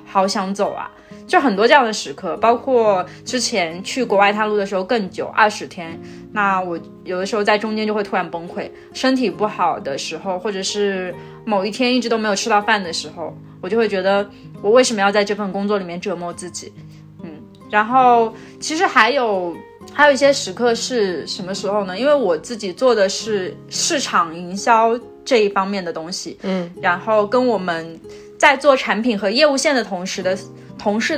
好想走啊。就很多这样的时刻，包括之前去国外探路的时候更久，20天，那我有的时候在中间就会突然崩溃，身体不好的时候，或者是某一天一直都没有吃到饭的时候，我就会觉得我为什么要在这份工作里面折磨自己。然后其实还有一些时刻是什么时候呢？因为我自己做的是市场营销这一方面的东西，然后跟我们在做产品和业务线的同事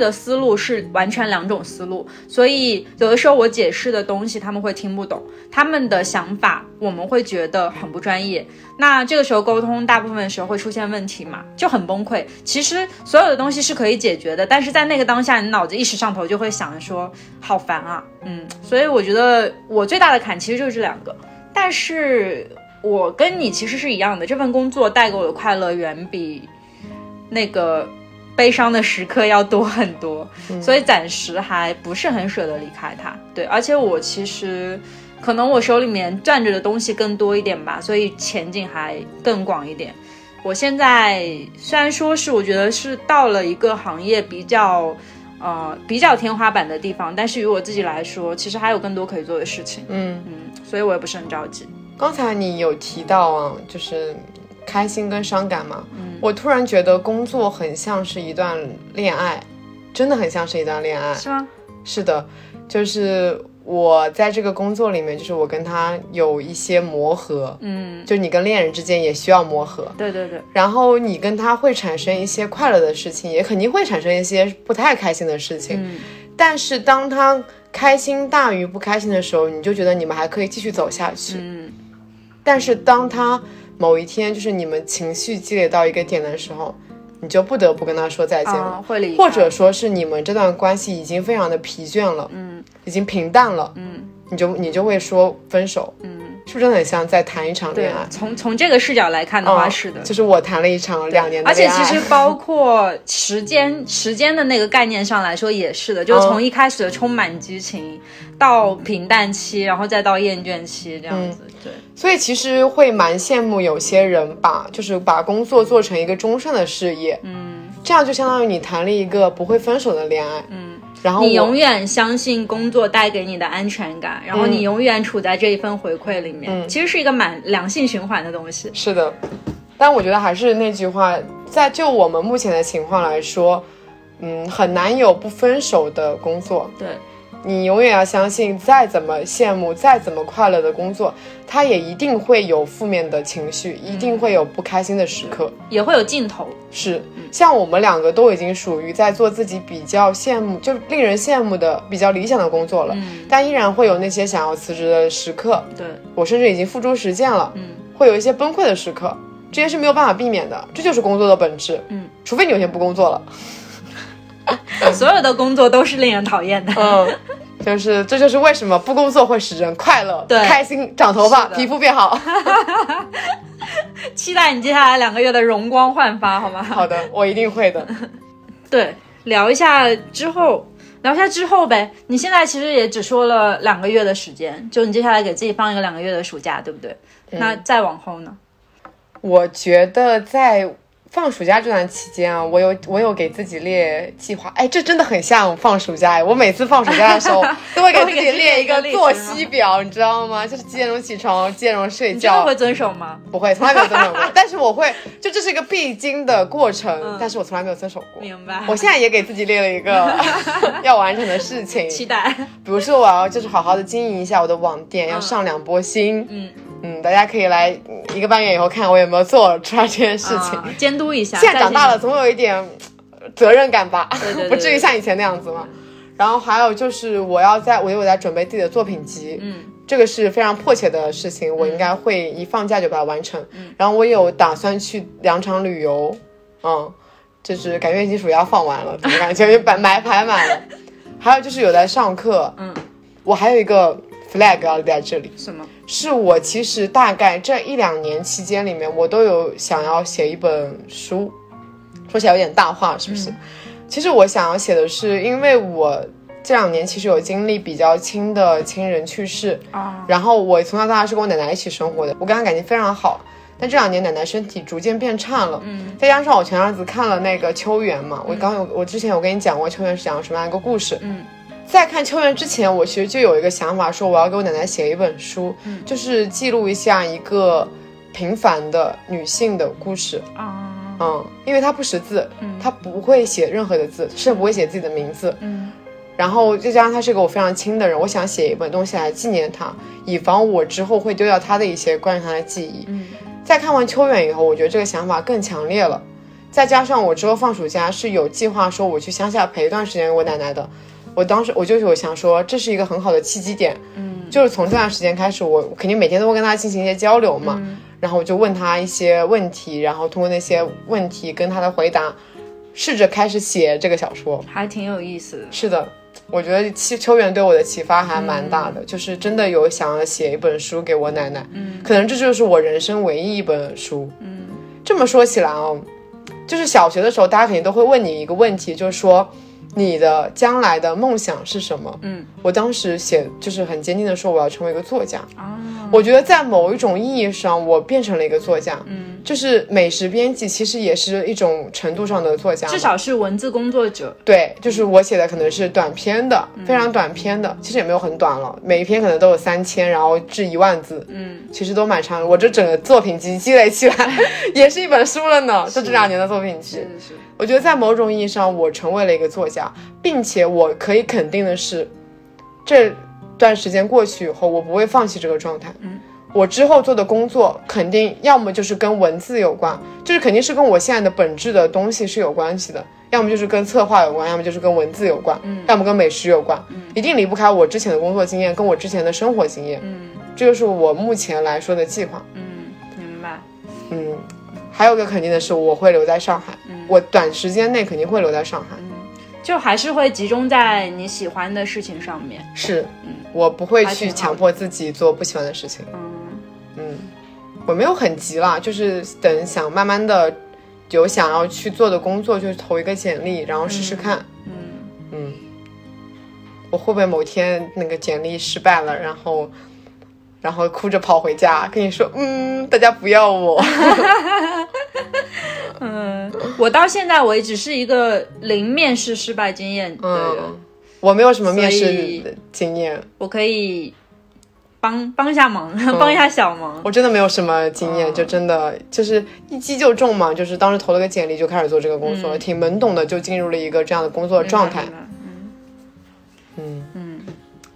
的思路是完全两种思路，所以有的时候我解释的东西他们会听不懂，他们的想法我们会觉得很不专业，那这个时候沟通大部分的时候会出现问题嘛，就很崩溃。其实所有的东西是可以解决的，但是在那个当下你脑子一时上头就会想说好烦啊。所以我觉得我最大的坎其实就是这两个，但是我跟你其实是一样的，这份工作带给我的快乐远比那个悲伤的时刻要多很多，所以暂时还不是很舍得离开它。对，而且我其实可能我手里面攥着的东西更多一点吧，所以前景还更广一点。我现在虽然说是我觉得是到了一个行业比较天花板的地方，但是于我自己来说其实还有更多可以做的事情。所以我也不是很着急。刚才你有提到就是开心跟伤感嘛，我突然觉得工作很像是一段恋爱，真的很像是一段恋爱。是吗？是的，就是我在这个工作里面，就是我跟他有一些磨合。就你跟恋人之间也需要磨合。对对对。然后你跟他会产生一些快乐的事情，也肯定会产生一些不太开心的事情。但是当他开心大于不开心的时候，你就觉得你们还可以继续走下去。嗯，但是当他某一天就是你们情绪积累到一个点的时候，你就不得不跟他说再见了，或者说是你们这段关系已经非常的疲倦了，嗯，已经平淡了，嗯，你就会说分手，嗯，是不是真的很像在谈一场恋爱？从这个视角来看的话，是的，就是我谈了一场2年的恋爱，而且其实包括时间的那个概念上来说也是的，就是从一开始的充满激情到平淡期，然后再到厌倦期这样子，对。所以其实会蛮羡慕有些人把工作做成一个终身的事业，嗯，这样就相当于你谈了一个不会分手的恋爱，嗯，然后你永远相信工作带给你的安全感，然后你永远处在这一份回馈里面，其实是一个蛮良性循环的东西。是的，但我觉得还是那句话，就我们目前的情况来说，嗯，很难有不分手的工作，对。你永远要相信，再怎么羡慕再怎么快乐的工作，它也一定会有负面的情绪，一定会有不开心的时刻，也会有尽头。是，像我们两个都已经属于在做自己比较羡慕，就令人羡慕的比较理想的工作了，但依然会有那些想要辞职的时刻。对，我甚至已经付诸实践了，会有一些崩溃的时刻，这些是没有办法避免的，这就是工作的本质。嗯，除非你有天不工作了。所有的工作都是令人讨厌的，这就是为什么不工作会使人快乐，对，开心，长头发，皮肤变好。期待你接下来2个月的容光焕发，好吗？好的，我一定会的。对，聊一下之后呗。你现在其实也只说了2个月的时间，就你接下来给自己放一个2个月的暑假，对不对？那再往后呢？我觉得在放暑假这段期间啊，我有给自己列计划，哎，这真的很像放暑假。我每次放暑假的时候，都会给自己列一个作息表，你知道吗？就是几点钟起床，几点钟睡觉。你真的会遵守吗？不会，从来没有遵守过。但是我会，这是一个必经的过程，但是我从来没有遵守过。明白。我现在也给自己列了一个要完成的事情，期待。比如说，我要好好的经营一下我的网店，要上2波星。大家可以来1个半月以后看我有没有做出来这件事情，监督一下。现在长大了，总有一点责任感吧，对不至于像以前那样子嘛。然后还有就是我在准备自己的作品集，这个是非常迫切的事情，我应该会一放假就把它完成。然后我有打算去2场旅游，就是感觉已经暑假放完了，怎么感觉买了。还有就是有在上课，我还有一个 flag 要在这里，什么？是我其实大概这1-2年期间里面，我都有想要写一本书，说起来有点大话，是不是？其实我想要写的是，因为我这2年其实有经历比较亲的亲人去世，然后我从小到大是跟我奶奶一起生活的，我跟她感情非常好。但这2年奶奶身体逐渐变差了，再加上我前阵子看了那个《秋园》嘛，我之前有跟你讲过《秋园》是讲什么样一个故事，在看秋园之前，我其实就有一个想法，说我要给我奶奶写一本书，就是记录一下一个平凡的女性的故事。因为她不识字，她不会写任何的字，甚至不会写自己的名字。然后再加上她是个我非常亲的人，我想写一本东西来纪念她，以防我之后会丢掉她的一些关于她的记忆。在看完秋园以后，我觉得这个想法更强烈了。再加上我之后放暑假是有计划说我去乡下陪一段时间我奶奶的。我当时我想说，这是一个很好的契机点，就是从这段时间开始，我肯定每天都会跟他进行一些交流嘛，然后我就问他一些问题，然后通过那些问题跟他的回答，试着开始写这个小说，还挺有意思的。是的，我觉得秋园对我的启发还蛮大的，就是真的有想要写一本书给我奶奶，可能这就是我人生唯一一本书。这么说起来哦，就是小学的时候，大家肯定都会问你一个问题，就是说，你的将来的梦想是什么？我当时就是很坚定的说我要成为一个作家。我觉得在某一种意义上我变成了一个作家，就是美食编辑其实也是一种程度上的作家，至少是文字工作者。对，就是我写的可能是短篇的，非常短篇的，其实也没有很短了，每一篇可能都有3000然后至10000字，其实都蛮长的。我这整个作品集积累起来也是一本书了呢，就这2年的作品集。是，我觉得在某种意义上我成为了一个作家，并且我可以肯定的是，这段时间过去以后我不会放弃这个状态。我之后做的工作肯定要么就是跟文字有关，就是肯定是跟我现在的本质的东西是有关系的，要么就是跟策划有关，要么就是跟文字有关，要么跟美食有关，一定离不开我之前的工作经验跟我之前的生活经验，这就是我目前来说的计划。明白。还有一个肯定的是我会留在上海，我短时间内肯定会留在上海，就还是会集中在你喜欢的事情上面。是，我不会去强迫自己做不喜欢的事情。我没有很急啦，就是等想慢慢的有想要去做的工作就投一个简历，然后试试看。我会不会某天那个简历失败了，然后哭着跑回家跟你说大家不要我。我到现在为止是一个零面试失败经验的人，我没有什么面试的经验，我可以帮一下忙，帮一下小忙。我真的没有什么经验，就真的就是一击就中嘛，就是当时投了个简历就开始做这个工作，挺懵懂的就进入了一个这样的工作的状态。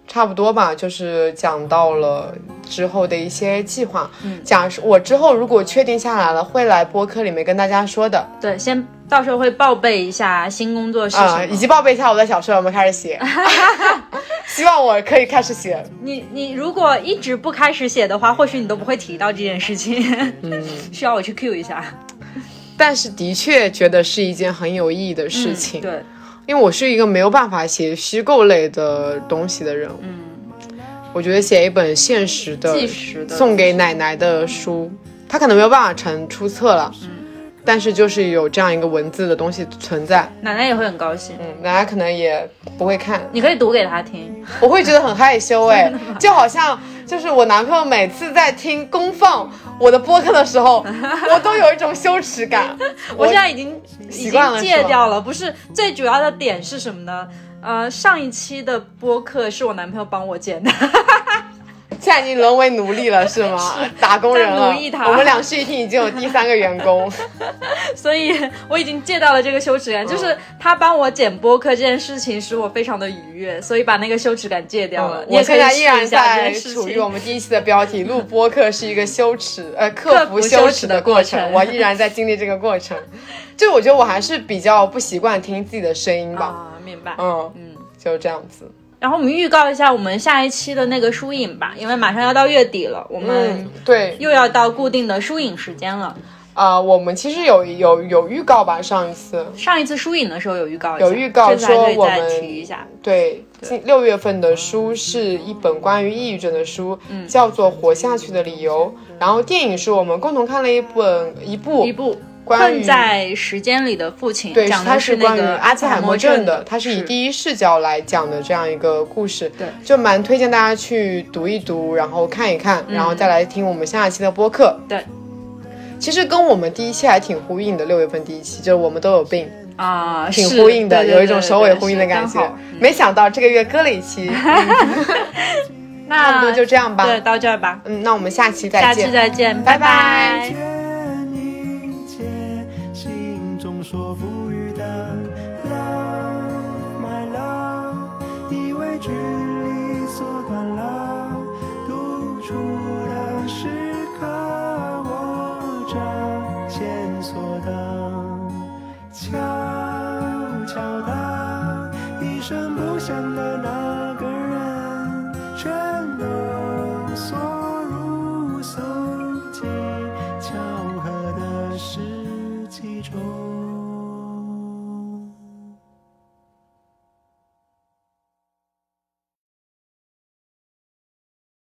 差不多吧，就是讲到了之后的一些计划。假设我之后如果确定下来了，会来播客里面跟大家说的。对，先到时候会报备一下新工作是什么，以及报备一下我在小说有没有开始写。希望我可以开始写。你如果一直不开始写的话，或许你都不会提到这件事情。需要我去 cue 一下。但是的确觉得是一件很有意义的事情。对，因为我是一个没有办法写虚构类的东西的人。我觉得写一本现实的送给奶奶的书，她可能没有办法成出册了，但是就是有这样一个文字的东西存在，奶奶也会很高兴。奶奶可能也不会看，你可以读给她听。我会觉得很害羞哎，就好像就是我男朋友每次在听公放我的播客的时候，我都有一种羞耻感。我现在已经戒掉了。不是，最主要的点是什么呢？上一期的播客是我男朋友帮我剪的。现在已经沦为奴隶了是吗？是打工人了，奴役他。我们俩是一听已经有第3个员工。所以我已经戒到了这个羞耻感，就是他帮我剪播客这件事情使我非常的愉悦，所以把那个羞耻感戒掉了。你也可以试一下。我现在依然在处于我们第一期的标题，录播客是一个克服羞耻的过程。我依然在经历这个过程。就我觉得我还是比较不习惯听自己的声音吧。明白。就这样子。然后我们预告一下我们下一期的那个书影吧，因为马上要到月底了，我们对又要到固定的书影时间了。我们其实有预告吧，上一次书影的时候有预告说我们提一下。对，6月份的书是一本关于抑郁症的书，叫做《活下去的理由》。然后电影是我们共同看了一部困在时间里的父亲，对，讲的是关于阿兹海默症的，它是以第一视角来讲的这样一个故事。对，就蛮推荐大家去读一读，然后看一看，然后再来听我们下一期的播客。对，其实跟我们第一期还挺呼应的，6月份第一期就是我们都有病啊，挺呼应的，有一种首尾呼应的感觉。没想到这个月割了一期。那差不多就这样吧，对，到这儿吧。那我们下期再见，拜拜。所赋予的 Love my love， 以为距离缩短了，独处的时刻握着线索的，悄悄的，一声不响的那个人，全都缩入搜集巧合的世纪中。